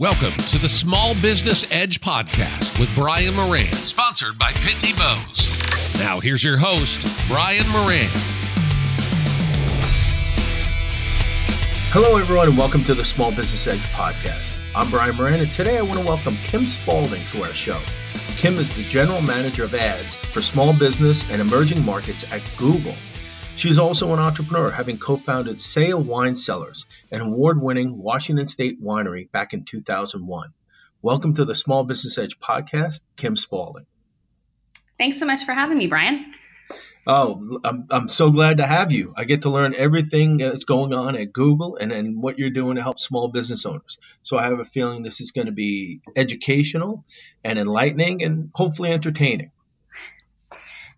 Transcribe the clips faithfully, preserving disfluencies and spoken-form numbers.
Welcome to the Small Business Edge Podcast with Brian Moran, sponsored by Pitney Bowes. Now here's your host, Brian Moran. Hello everyone and welcome to the Small Business Edge Podcast. I'm Brian Moran and today I want to welcome Kim Spalding to our show. Kim is the General Manager of Ads for Small Business and Emerging Markets at Google. She's also an entrepreneur, having co-founded Saya Wine Cellars, an award-winning Washington State winery back in two thousand one. Welcome to the Small Business Edge podcast, Kim Spalding. Thanks so much for having me, Brian. Oh, I'm, I'm so glad to have you. I get to learn everything that's going on at Google and, and what you're doing to help small business owners. So I have a feeling this is going to be educational and enlightening and hopefully entertaining.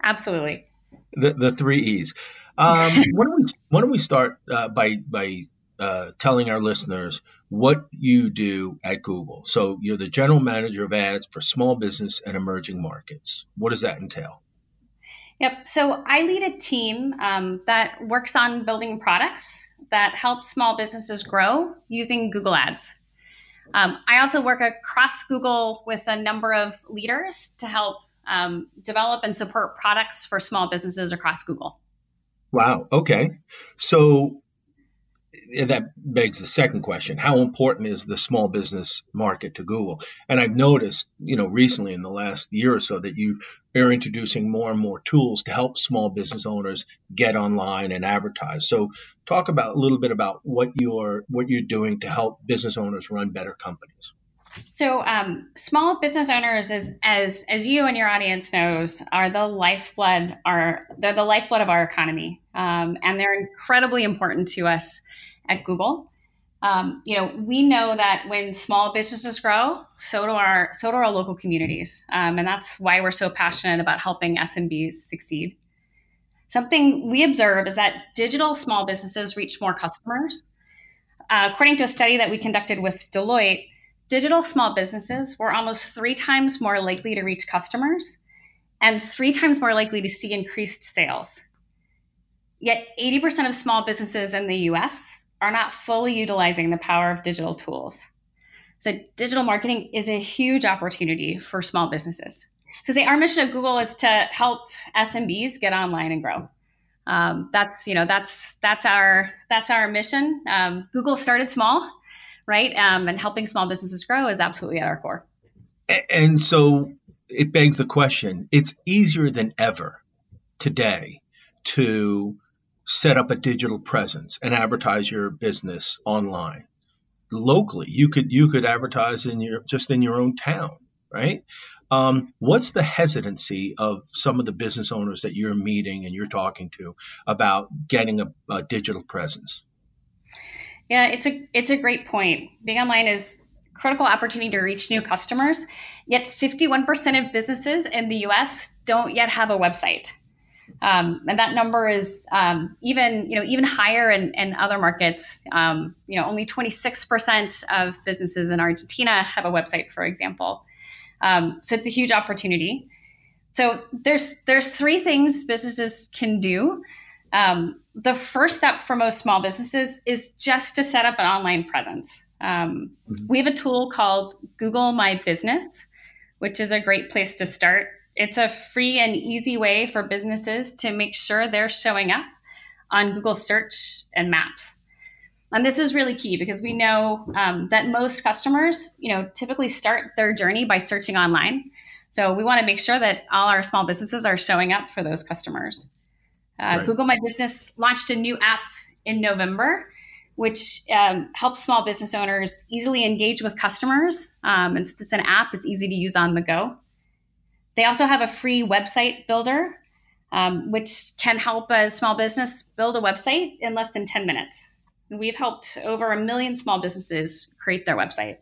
Absolutely. The, the three E's. Um, why don't we why don't we start uh, by by uh, telling our listeners what you do at Google? So you're the general manager of ads for small business and emerging markets. What does that entail? Yep. So I lead a team um, that works on building products that help small businesses grow using Google Ads. Um, I also work across Google with a number of leaders to help um, develop and support products for small businesses across Google. Wow. Okay. So that begs the second question. How important is the small business market to Google? And I've noticed, you know, recently in the last year or so that you are introducing more and more tools to help small business owners get online and advertise. So talk about a little bit about what you're, what you're doing to help business owners run better companies. So um, small business owners, is, as as you and your audience knows, are the lifeblood. Are they're the lifeblood of our economy, um, and they're incredibly important to us at Google. Um, you know, we know that when small businesses grow, so do our so do our local communities, um, and that's why we're so passionate about helping S M Bs succeed. Something we observe is that digital small businesses reach more customers. Uh, according to a study that we conducted with Deloitte, digital small businesses were almost three times more likely to reach customers and three times more likely to see increased sales. Yet eighty percent of small businesses in the U S are not fully utilizing the power of digital tools. So digital marketing is a huge opportunity for small businesses. So say our mission at Google is to help S M Bs get online and grow. Um, that's, you know, that's, that's our, that's our mission. Um, Google started small. Right. Um, and helping small businesses grow is absolutely at our core. And so it begs the question, it's easier than ever today to set up a digital presence and advertise your business online. Locally, you could you could advertise in your just in your own town. Right. Um, what's the hesitancy of some of the business owners that you're meeting and you're talking to about getting a, a digital presence? Yeah, it's a it's a great point. Being online is a critical opportunity to reach new customers, yet fifty-one percent of businesses in the U S don't yet have a website. Um, and that number is um, even, you know, even higher in, in other markets. Um, you know, only twenty-six percent of businesses in Argentina have a website, for example. Um, so it's a huge opportunity. So there's there's three things businesses can do. Um, the first step for most small businesses is just to set up an online presence. Um, we have a tool called Google My Business, which is a great place to start. It's a free and easy way for businesses to make sure they're showing up on Google Search and Maps. And this is really key because we know um, that most customers, you know, typically start their journey by searching online. So we want to make sure that all our small businesses are showing up for those customers. Uh, right. Google My Business launched a new app in November, which um, helps small business owners easily engage with customers. Um, it's, it's an app that's easy to use on the go. They also have a free website builder, um, which can help a small business build a website in less than ten minutes. And we've helped over a million small businesses create their website.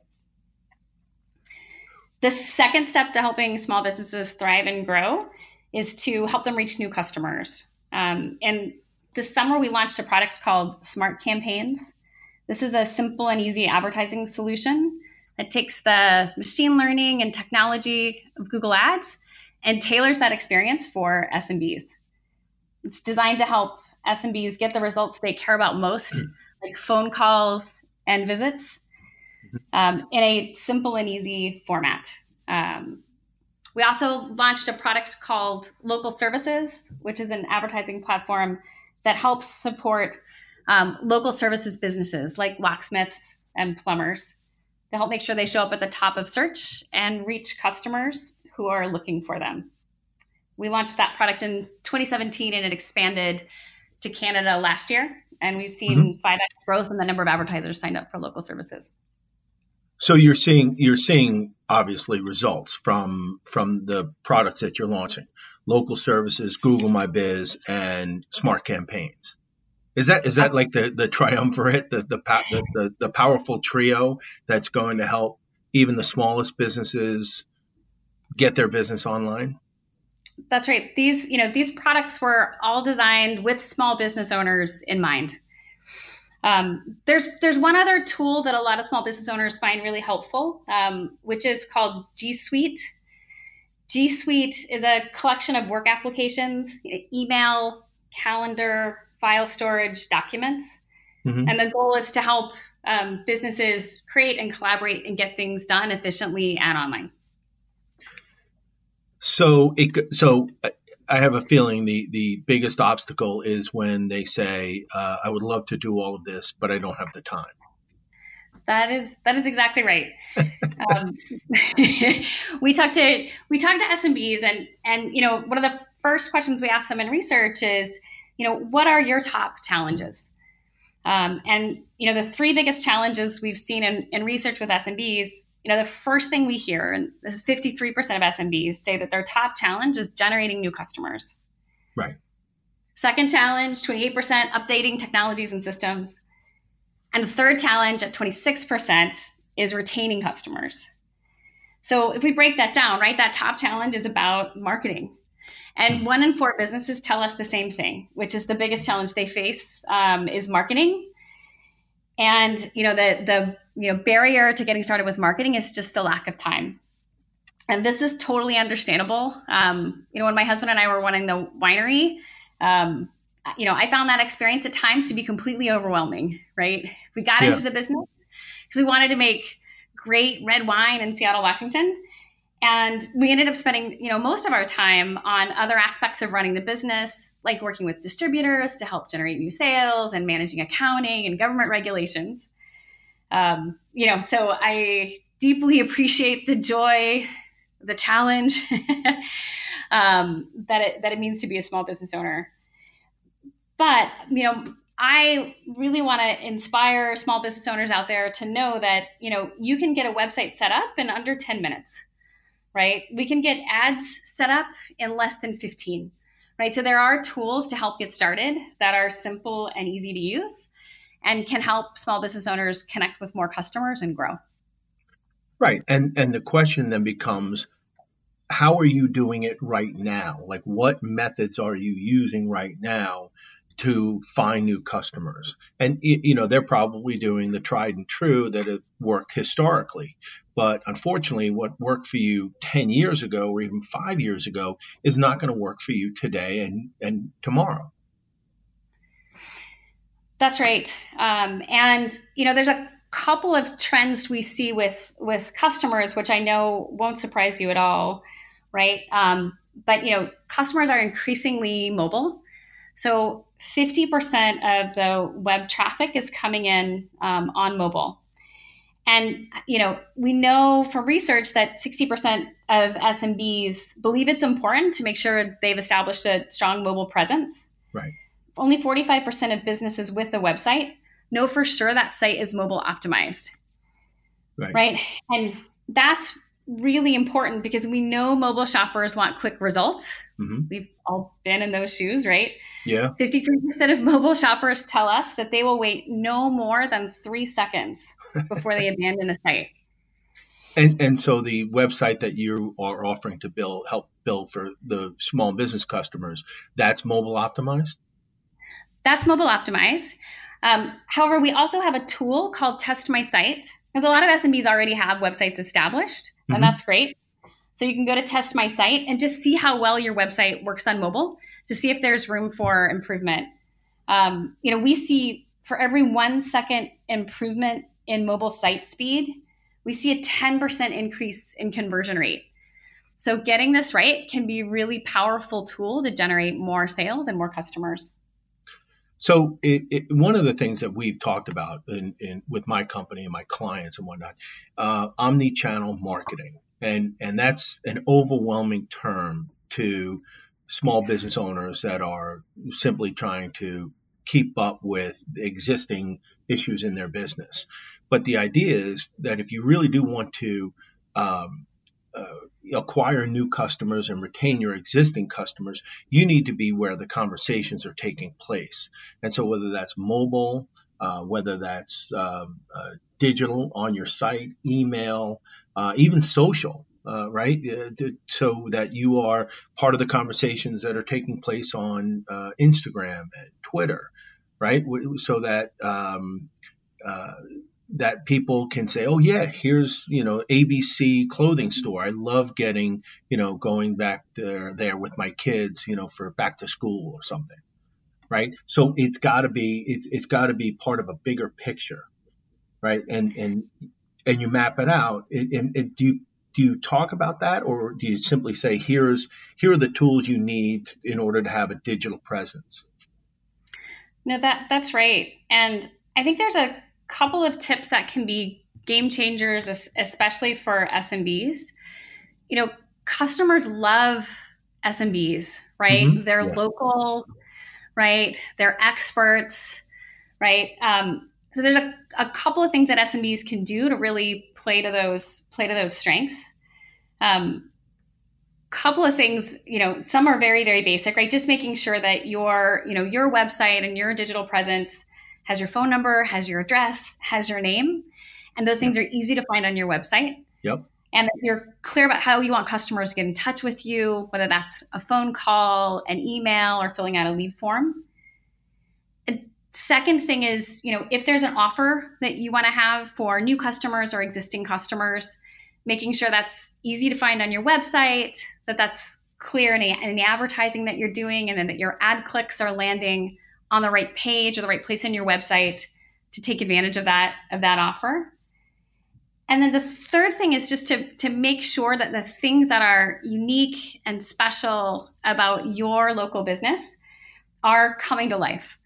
The second step to helping small businesses thrive and grow is to help them reach new customers. Um, and this summer, we launched a product called Smart Campaigns. This is a simple and easy advertising solution that takes the machine learning and technology of Google Ads and tailors that experience for S M Bs. It's designed to help S M Bs get the results they care about most, like phone calls and visits. um, in a simple and easy format. Um, we also launched a product called Local Services, which is an advertising platform that helps support um, local services businesses like locksmiths and plumbers to help make sure they show up at the top of search and reach customers who are looking for them. We launched that product in twenty seventeen and it expanded to Canada last year. And we've seen mm-hmm. five X growth in the number of advertisers signed up for local services. So you're seeing you're seeing obviously results from from the products that you're launching, Local Services, Google My Biz, and Smart Campaigns. Is that is that like the the triumvirate, the the the, the, the powerful trio that's going to help even the smallest businesses get their business online? That's right. These, you know, these products were all designed with small business owners in mind. Um, there's there's one other tool that a lot of small business owners find really helpful, um, which is called G Suite. G Suite is a collection of work applications, you know, email, calendar, file storage, documents. Mm-hmm. And the goal is to help um, businesses create and collaborate and get things done efficiently and online. So, it, so I have a feeling the, the biggest obstacle is when they say, uh, "I would love to do all of this, but I don't have the time." That is that is exactly right. um, we talked to we talked to S M Bs, and and you know, one of the first questions we asked them in research is, you know, what are your top challenges? Um, and you know, the three biggest challenges we've seen in, in research with S M Bs. You know, the first thing we hear, and this is fifty-three percent of S M Bs say that their top challenge is generating new customers. Right. Second challenge, twenty-eight percent, updating technologies and systems. And the third challenge at twenty-six percent is retaining customers. So if we break that down, right, that top challenge is about marketing. And mm-hmm. one in four businesses tell us the same thing, which is the biggest challenge they face um, is marketing. And, you know, the, the, you know, barrier to getting started with marketing is just a lack of time. And this is totally understandable. Um, you know, when my husband and I were running the winery, um, you know, I found that experience at times to be completely overwhelming, right? We got yeah. into the business because we wanted to make great red wine in Seattle, Washington. And we ended up spending, you know, most of our time on other aspects of running the business, like working with distributors to help generate new sales and managing accounting and government regulations. Um, you know, so I deeply appreciate the joy, the challenge um, that it, that it means to be a small business owner. But, you know, I really want to inspire small business owners out there to know that, you know, you can get a website set up in under ten minutes. Right? We can get ads set up in less than fifteen, right? So there are tools to help get started that are simple and easy to use and can help small business owners connect with more customers and grow. Right. And and the question then becomes, how are you doing it right now? Like, what methods are you using right now to find new customers? And, you know, they're probably doing the tried and true that have worked historically. But unfortunately, what worked for you ten years ago or even five years ago is not going to work for you today and, and tomorrow. That's right. Um, and, you know, there's a couple of trends we see with, with customers, which I know won't surprise you at all, right? Um, but, you know, customers are increasingly mobile. So fifty percent of the web traffic is coming in um, on mobile. And, you know, we know from research that sixty percent of S M Bs believe it's important to make sure they've established a strong mobile presence. Right. Only forty-five percent of businesses with a website know for sure that site is mobile optimized. Right. Right. And that's really important because we know mobile shoppers want quick results. Mm-hmm. We've all been in those shoes, right? Yeah. fifty-three percent of mobile shoppers tell us that they will wait no more than three seconds before they abandon a site. And and so the website that you are offering to build, help build for the small business customers, that's mobile optimized? That's mobile optimized. Um, however, we also have a tool called Test My Site. Because a lot of S M Bs already have websites established, and mm-hmm. that's great. So you can go to Test My Site and just see how well your website works on mobile to see if there's room for improvement. Um, you know, we see for every one second improvement in mobile site speed, we see a ten percent increase in conversion rate. So getting this right can be a really powerful tool to generate more sales and more customers. So it, it, one of the things that we've talked about in, in, with my company and my clients and whatnot, uh, omni-channel marketing. And, and that's an overwhelming term to small business owners that are simply trying to keep up with existing issues in their business. But the idea is that if you really do want to um, uh, acquire new customers and retain your existing customers, you need to be where the conversations are taking place. And so whether that's mobile, uh, whether that's um, uh, digital on your site, email, uh, even social. Uh, right? Uh, to, so that you are part of the conversations that are taking place on uh, Instagram and Twitter, right? W- so that um, uh, that people can say, oh yeah, here's, you know, A B C clothing store. I love getting, you know, going back there, there with my kids, you know, for back to school or something, right? So it's gotta be, it's, it's gotta be part of a bigger picture, right? And, and, and you map it out and, and, and do you, Do you talk about that, or do you simply say, here's here are the tools you need in order to have a digital presence? No, that that's right. And I think there's a couple of tips that can be game changers, especially for S M Bs. You know, customers love S M Bs, right? Mm-hmm. They're yeah. local, right? They're experts, right? Um, So there's a, a couple of things that S M Bs can do to really play to those play to those strengths. Um, couple of things, you know, some are very, very basic, right? Just making sure that your, you know, your website and your digital presence has your phone number, has your address, has your name, and those things yep. are easy to find on your website. Yep. And that you're clear about how you want customers to get in touch with you, whether that's a phone call, an email, or filling out a lead form. Second thing is, you know, if there's an offer that you want to have for new customers or existing customers, making sure that's easy to find on your website, that that's clear in, a, in the advertising that you're doing, and then that your ad clicks are landing on the right page or the right place in your website to take advantage of that of that offer. And then the third thing is just to, to make sure that the things that are unique and special about your local business are coming to life.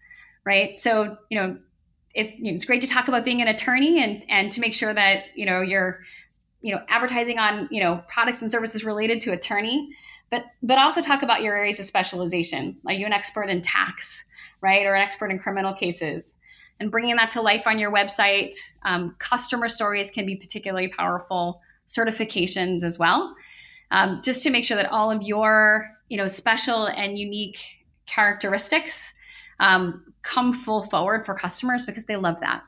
Right. So, you know, it, you know, it's great to talk about being an attorney and, and to make sure that, you know, you're, you know, advertising on, you know, products and services related to attorney, but, but also talk about your areas of specialization. Are you an expert in tax, right? Or an expert in criminal cases, and bringing that to life on your website. Um, customer stories can be particularly powerful, certifications as well. Um, just to make sure that all of your, you know, special and unique characteristics um, come full forward for customers, because they love that.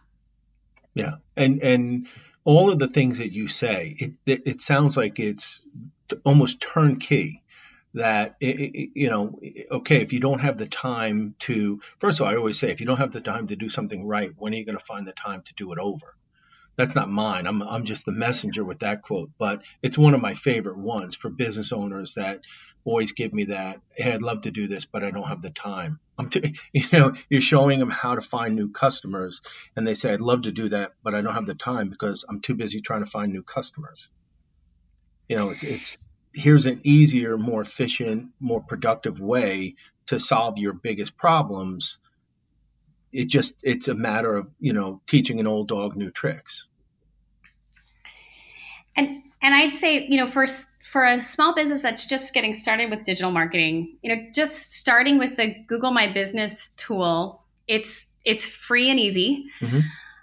Yeah. And, and all of the things that you say, it, it, it sounds like it's almost turnkey, that, it, it, you know, okay, if you don't have the time to, first of all, I always say, if you don't have the time to do something right, when are you going to find the time to do it over? That's not mine. I'm I'm just the messenger with that quote, but it's one of my favorite ones for business owners that always give me that. Hey, I'd love to do this, but I don't have the time. I'm t- you know, you're showing them how to find new customers, and they say, I'd love to do that, but I don't have the time because I'm too busy trying to find new customers. You know, it's, it's here's an easier, more efficient, more productive way to solve your biggest problems. It just, it's a matter of, you know, teaching an old dog new tricks. And, and I'd say, you know, for, for a small business that's just getting started with digital marketing, you know, just starting with the Google My Business tool, it's, it's free and easy. Mm-hmm.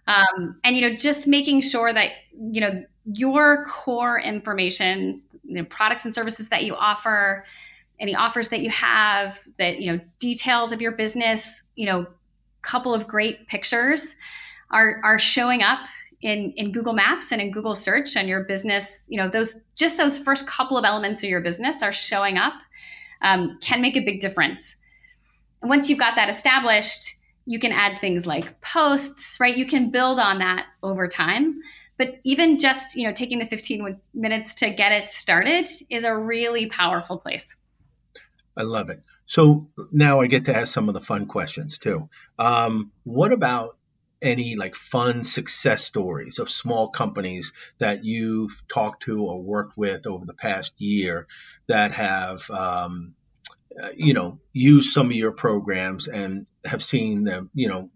Um, and, you know, just making sure that, you know, your core information, the products and services that you offer, any offers that you have, that, you know, details of your business, you know, couple of great pictures are are showing up in, in Google Maps and in Google search, and your business, you know, those, just those first couple of elements of your business are showing up, um, can make a big difference. And once you've got that established, you can add things like posts, right? You can build on that over time, but even just, you know, taking the fifteen minutes to get it started is a really powerful place. I love it. So now I get to ask some of the fun questions too. Um, what about any like fun success stories of small companies that you've talked to or worked with over the past year that have, um, uh, you know, used some of your programs and have seen them, you know,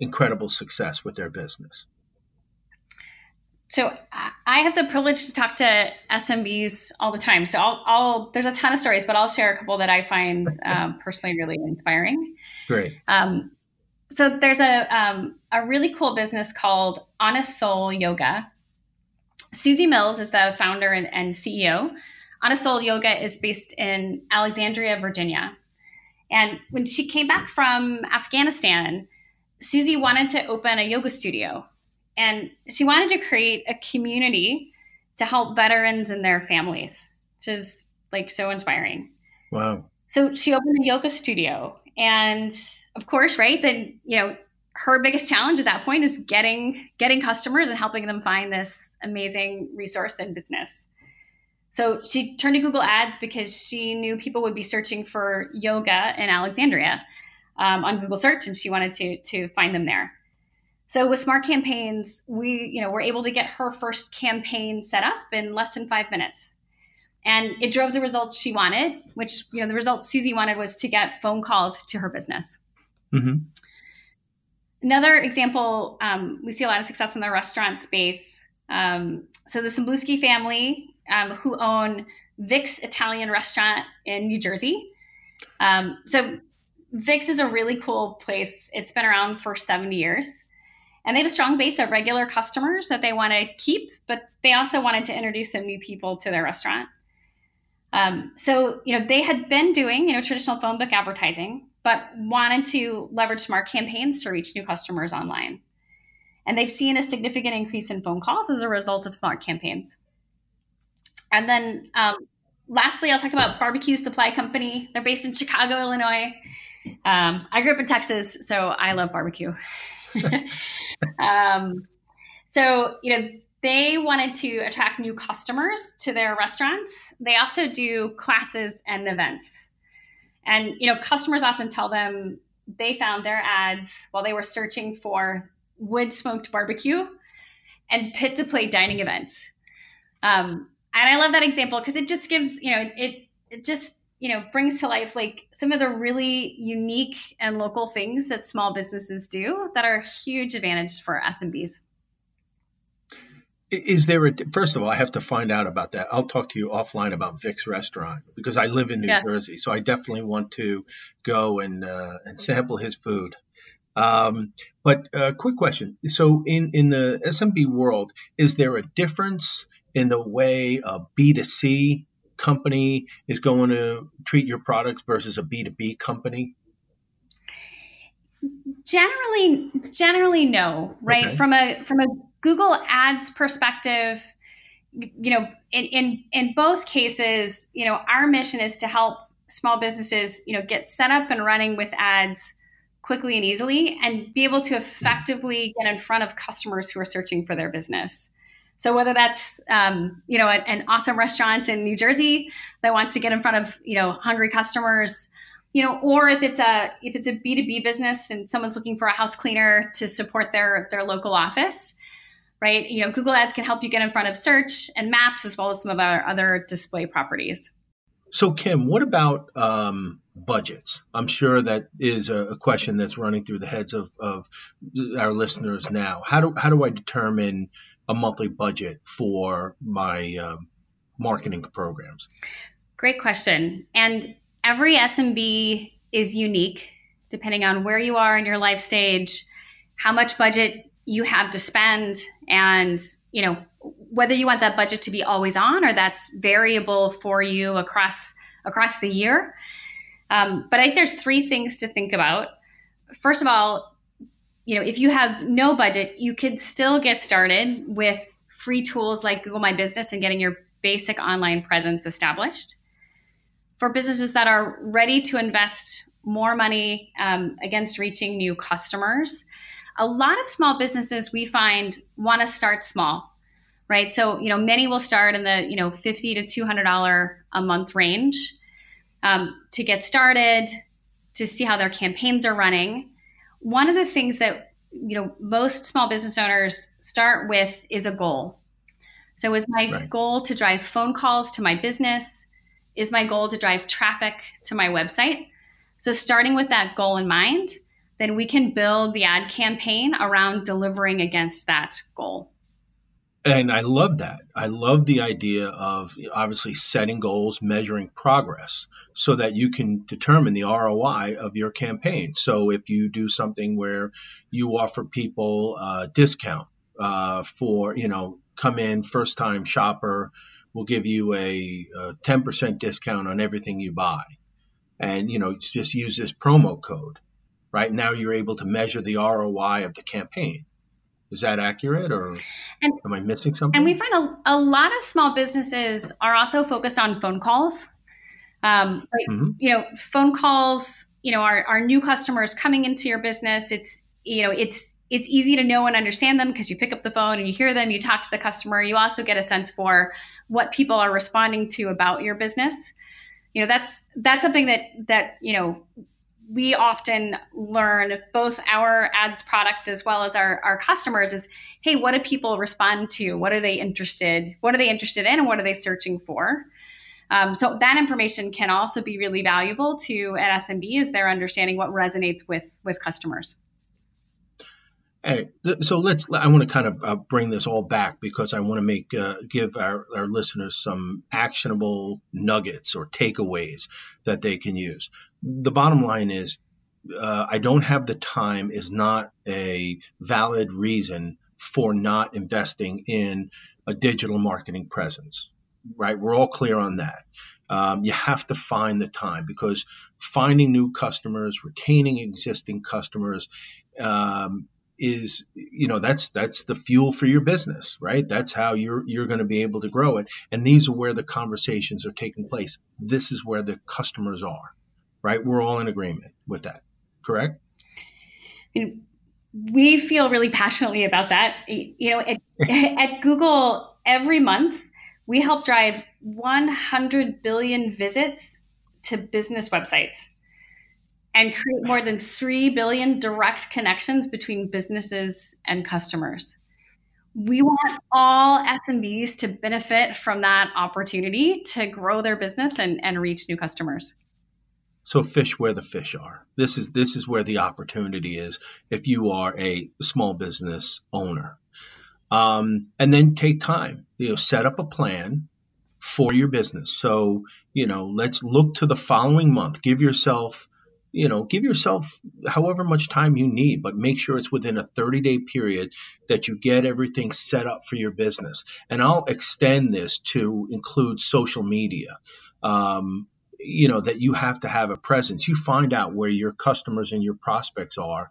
incredible success with their business? So I have the privilege to talk to S M Bs all the time. So I'll, I'll there's a ton of stories, but I'll share a couple that I find um, personally really inspiring. Great. Um, so there's a um, a really cool business called Honest Soul Yoga. Susie Mills is the founder and, and C E O. Honest Soul Yoga is based in Alexandria, Virginia. And when she came back from Afghanistan, Susie wanted to open a yoga studio. And she wanted to create a community to help veterans and their families, which is like so inspiring. Wow. So she opened a yoga studio. And of course, right, then, you know, her biggest challenge at that point is getting getting customers and helping them find this amazing resource and business. So she turned to Google Ads because she knew people would be searching for yoga in Alexandria um, on Google search, and she wanted to to find them there. So with Smart Campaigns, we, you know, were able to get her first campaign set up in less than five minutes. And it drove the results she wanted, which, you know, the results Susie wanted was to get phone calls to her business. Mm-hmm. Another example, um, we see a lot of success in the restaurant space. Um, so the Sambursky family, um, who own Vick's Italian Restaurant in New Jersey. Um, so Vick's is a really cool place. It's been around for seventy years. And they have a strong base of regular customers that they want to keep, but they also wanted to introduce some new people to their restaurant. Um, so, you know, they had been doing, you know, traditional phone book advertising, but wanted to leverage Smart Campaigns to reach new customers online. And they've seen a significant increase in phone calls as a result of Smart Campaigns. And then um, lastly, I'll talk about B B Q Supply Company. They're based in Chicago, Illinois. Um, I grew up in Texas, so I love barbecue. um, so, you know, they wanted to attract new customers to their restaurants. They also do classes and events. And, you know, customers often tell them they found their ads while they were searching for wood smoked barbecue and pit to play dining event. Um, and I love that example because it just gives, you know, it, it just, you know, brings to life like some of the really unique and local things that small businesses do that are a huge advantage for S M Bs. Is there a, first of all, I have to find out about that. I'll talk to you offline about Vick's Restaurant because I live in New yeah. Jersey. So I definitely want to go and, uh, and sample his food. Um, but a uh, quick question. So in, in the S M B world, is there a difference in the way a B two C company is going to treat your products versus a B two B company? Generally, generally no, right? Okay. From a from a Google Ads perspective, you know, in, in in both cases, you know, our mission is to help small businesses, you know, get set up and running with ads quickly and easily and be able to effectively get in front of customers who are searching for their business. So whether that's, um, you know, an, an awesome restaurant in New Jersey that wants to get in front of, you know, hungry customers, you know, or if it's a if it's a B two B business and someone's looking for a house cleaner to support their their local office, right? You know, Google Ads can help you get in front of search and maps as well as some of our other display properties. So, Kim, what about um, budgets? I'm sure that is a, a question that's running through the heads of, of our listeners now. How do how do I determine a monthly budget for my uh, marketing programs? Great question. And every S M B is unique, depending on where you are in your life stage, how much budget you have to spend, and you know whether you want that budget to be always on or that's variable for you across across the year. Um, but I think there's three things to think about. First of all, you know, if you have no budget, you could still get started with free tools like Google My Business and getting your basic online presence established. For businesses that are ready to invest more money um, against reaching new customers, a lot of small businesses we find want to start small, right? So, you know, many will start in the, you know, fifty to two hundred dollars a month range um, to get started, to see how their campaigns are running. One of the things that you know, most small business owners start with is a goal. So is my right. goal to drive phone calls to my business? Is my goal to drive traffic to my website? So starting with that goal in mind, then we can build the ad campaign around delivering against that goal. And I love that. I love the idea of obviously setting goals, measuring progress so that you can determine the R O I of your campaign. So if you do something where you offer people a discount uh, for, you know, come in first time shopper, we'll give you a, a ten percent discount on everything you buy. And, you know, just use this promo code. Right now you're able to measure the R O I of the campaign. Is that accurate or and, am I missing something? And we find a, a lot of small businesses are also focused on phone calls. Um, like, mm-hmm. You know, phone calls, you know, are, are new customers coming into your business. It's, you know, it's, it's easy to know and understand them because you pick up the phone and you hear them, you talk to the customer. You also get a sense for what people are responding to about your business. You know, that's, that's something that, that, you know, we often learn both our ads product as well as our, our customers is, hey, what do people respond to? What are they interested? What are they interested in? And what are they searching for? Um, so that information can also be really valuable to an S M B as they're understanding what resonates with, with customers. Hey, so let's, I want to kind of uh, bring this all back because I want to make, uh, give our, our listeners some actionable nuggets or takeaways that they can use. The bottom line is, uh, I don't have the time is not a valid reason for not investing in a digital marketing presence, right? We're all clear on that. Um, you have to find the time because finding new customers, retaining existing customers, um, is, you know, that's, that's the fuel for your business, right? That's how you're, you're going to be able to grow it. And these are where the conversations are taking place. This is where the customers are, right? We're all in agreement with that, correct? And we feel really passionately about that. You know, at, at Google every month, we help drive one hundred billion visits to business websites and create more than three billion direct connections between businesses and customers. We want all S M Bs to benefit from that opportunity to grow their business and, and reach new customers. So fish where the fish are. This is this is where the opportunity is if you are a small business owner. Um, and then take time, you know, set up a plan for your business. So, you know, let's look to the following month. Give yourself You know, give yourself however much time you need, but make sure it's within a thirty-day period that you get everything set up for your business. And I'll extend this to include social media, um, you know, that you have to have a presence. You find out where your customers and your prospects are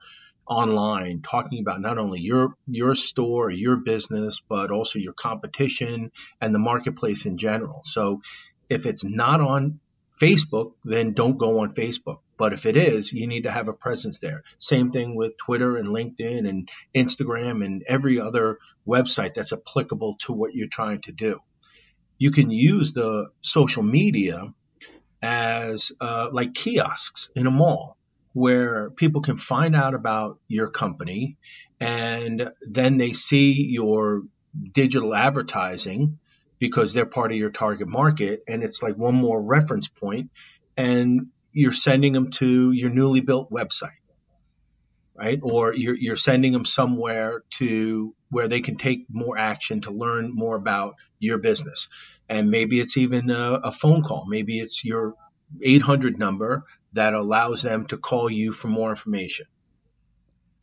online, talking about not only your your store, your business, but also your competition and the marketplace in general. So if it's not on Facebook, then don't go on Facebook. But if it is, you need to have a presence there. Same thing with Twitter and LinkedIn and Instagram and every other website that's applicable to what you're trying to do. You can use the social media as uh, like kiosks in a mall where people can find out about your company and then they see your digital advertising because they're part of your target market. And it's like one more reference point and you're sending them to your newly built website, right? Or you're, you're sending them somewhere to where they can take more action to learn more about your business. And maybe it's even a, a phone call. Maybe it's your eight hundred number that allows them to call you for more information.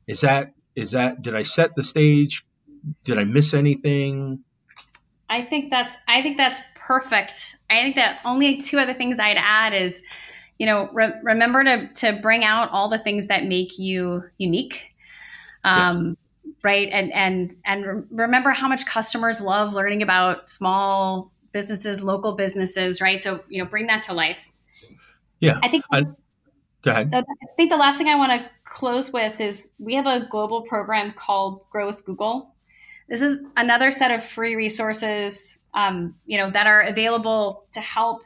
Is that, is that, did I set the stage? Did I miss anything? I think that's, I think that's perfect. I think that only two other things I'd add is, you know, re- remember to to bring out all the things that make you unique, um, yeah. right? And and and re- remember how much customers love learning about small businesses, local businesses, right? So, you know, bring that to life. Yeah, I think. I, go ahead. I think the last thing I want to close with is we have a global program called Grow with Google. This is another set of free resources, um, you know, that are available to help,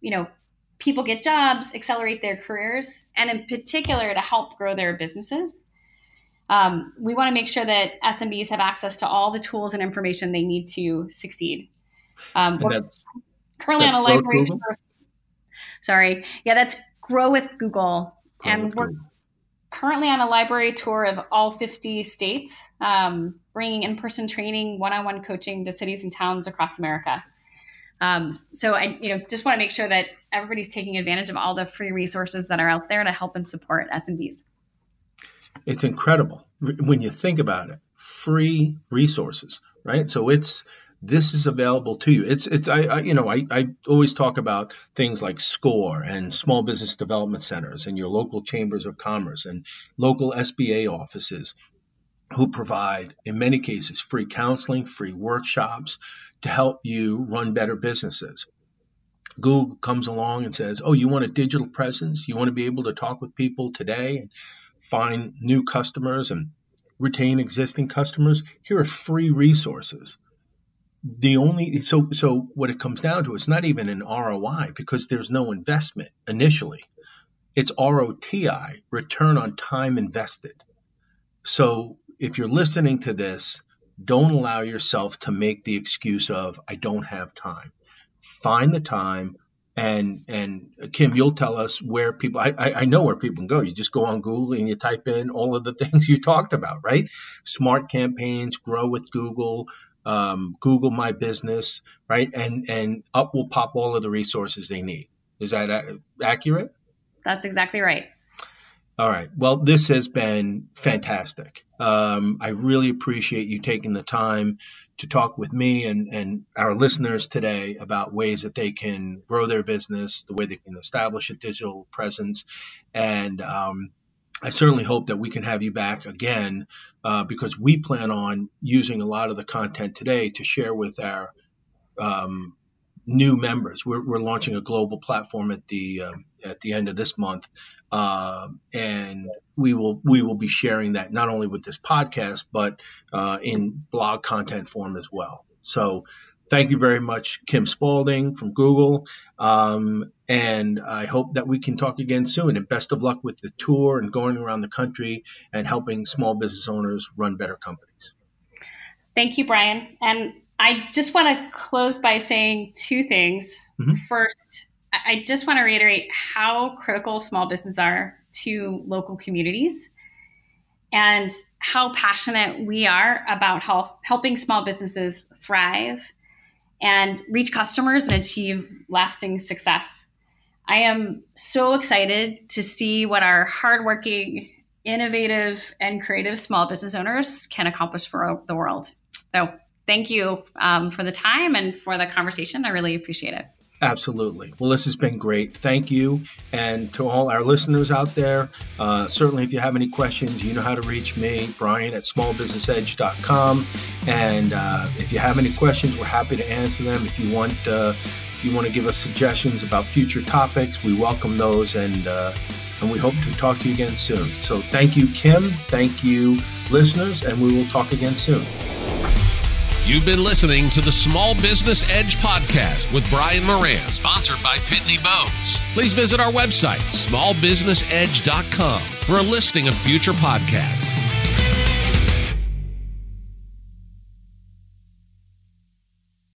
you know, people get jobs, accelerate their careers, and in particular to help grow their businesses. Um, we want to make sure that S M Bs have access to all the tools and information they need to succeed. Um, we're currently on a library. For, sorry. Yeah, that's Grow with Google. Grow and with we're Google. currently on a library tour of all fifty states, um, bringing in-person training, one-on-one coaching to cities and towns across America. Um, so I, you know, just want to make sure that everybody's taking advantage of all the free resources that are out there to help and support S M Bs. It's incredible when you think about it. Free resources, right? So it's this is available to you. It's it's I, I you know I, I always talk about things like SCORE and small business development centers and your local chambers of commerce and local S B A offices, who provide in many cases free counseling, free workshops to help you run better businesses. Google comes along and says, "Oh, you want a digital presence? You want to be able to talk with people today, find new customers and retain existing customers? Here are free resources." The only so so what it comes down to, it's not even an R O I because there's no investment initially. It's R O T I, return on time invested. So if you're listening to this, don't allow yourself to make the excuse of I don't have time. Find the time. And and Kim, you'll tell us where people, I, I know where people can go. You just go on Google and you type in all of the things you talked about, right? Smart Campaigns, Grow with Google, um, Google My Business, right? And and up will pop all of the resources they need. Is that a- accurate? That's exactly right. All right. Well, this has been fantastic. Um, I really appreciate you taking the time to talk with me and, and our listeners today about ways that they can grow their business, the way they can establish a digital presence. And um, I certainly hope that we can have you back again uh, because we plan on using a lot of the content today to share with our um new members. We're, we're launching a global platform at the um, at the end of this month, um, and we will we will be sharing that not only with this podcast but uh, in blog content form as well. So, thank you very much, Kim Spalding from Google, um, and I hope that we can talk again soon. And best of luck with the tour and going around the country and helping small business owners run better companies. Thank you, Brian. And I just want to close by saying two things. Mm-hmm. First, I just want to reiterate how critical small businesses are to local communities and how passionate we are about health, helping small businesses thrive and reach customers and achieve lasting success. I am so excited to see what our hardworking, innovative, and creative small business owners can accomplish for the world. So thank you um, for the time and for the conversation. I really appreciate it. Absolutely. Well, this has been great. Thank you. And to all our listeners out there, uh, certainly if you have any questions, you know how to reach me, Brian, at small business edge dot com. And uh, if you have any questions, we're happy to answer them. If you want uh, if you want to give us suggestions about future topics, we welcome those. And, uh, and we hope to talk to you again soon. So thank you, Kim. Thank you, listeners. And we will talk again soon. You've been listening to the Small Business Edge Podcast with Brian Moran, sponsored by Pitney Bowes. Please visit our website, small business edge dot com, for a listing of future podcasts.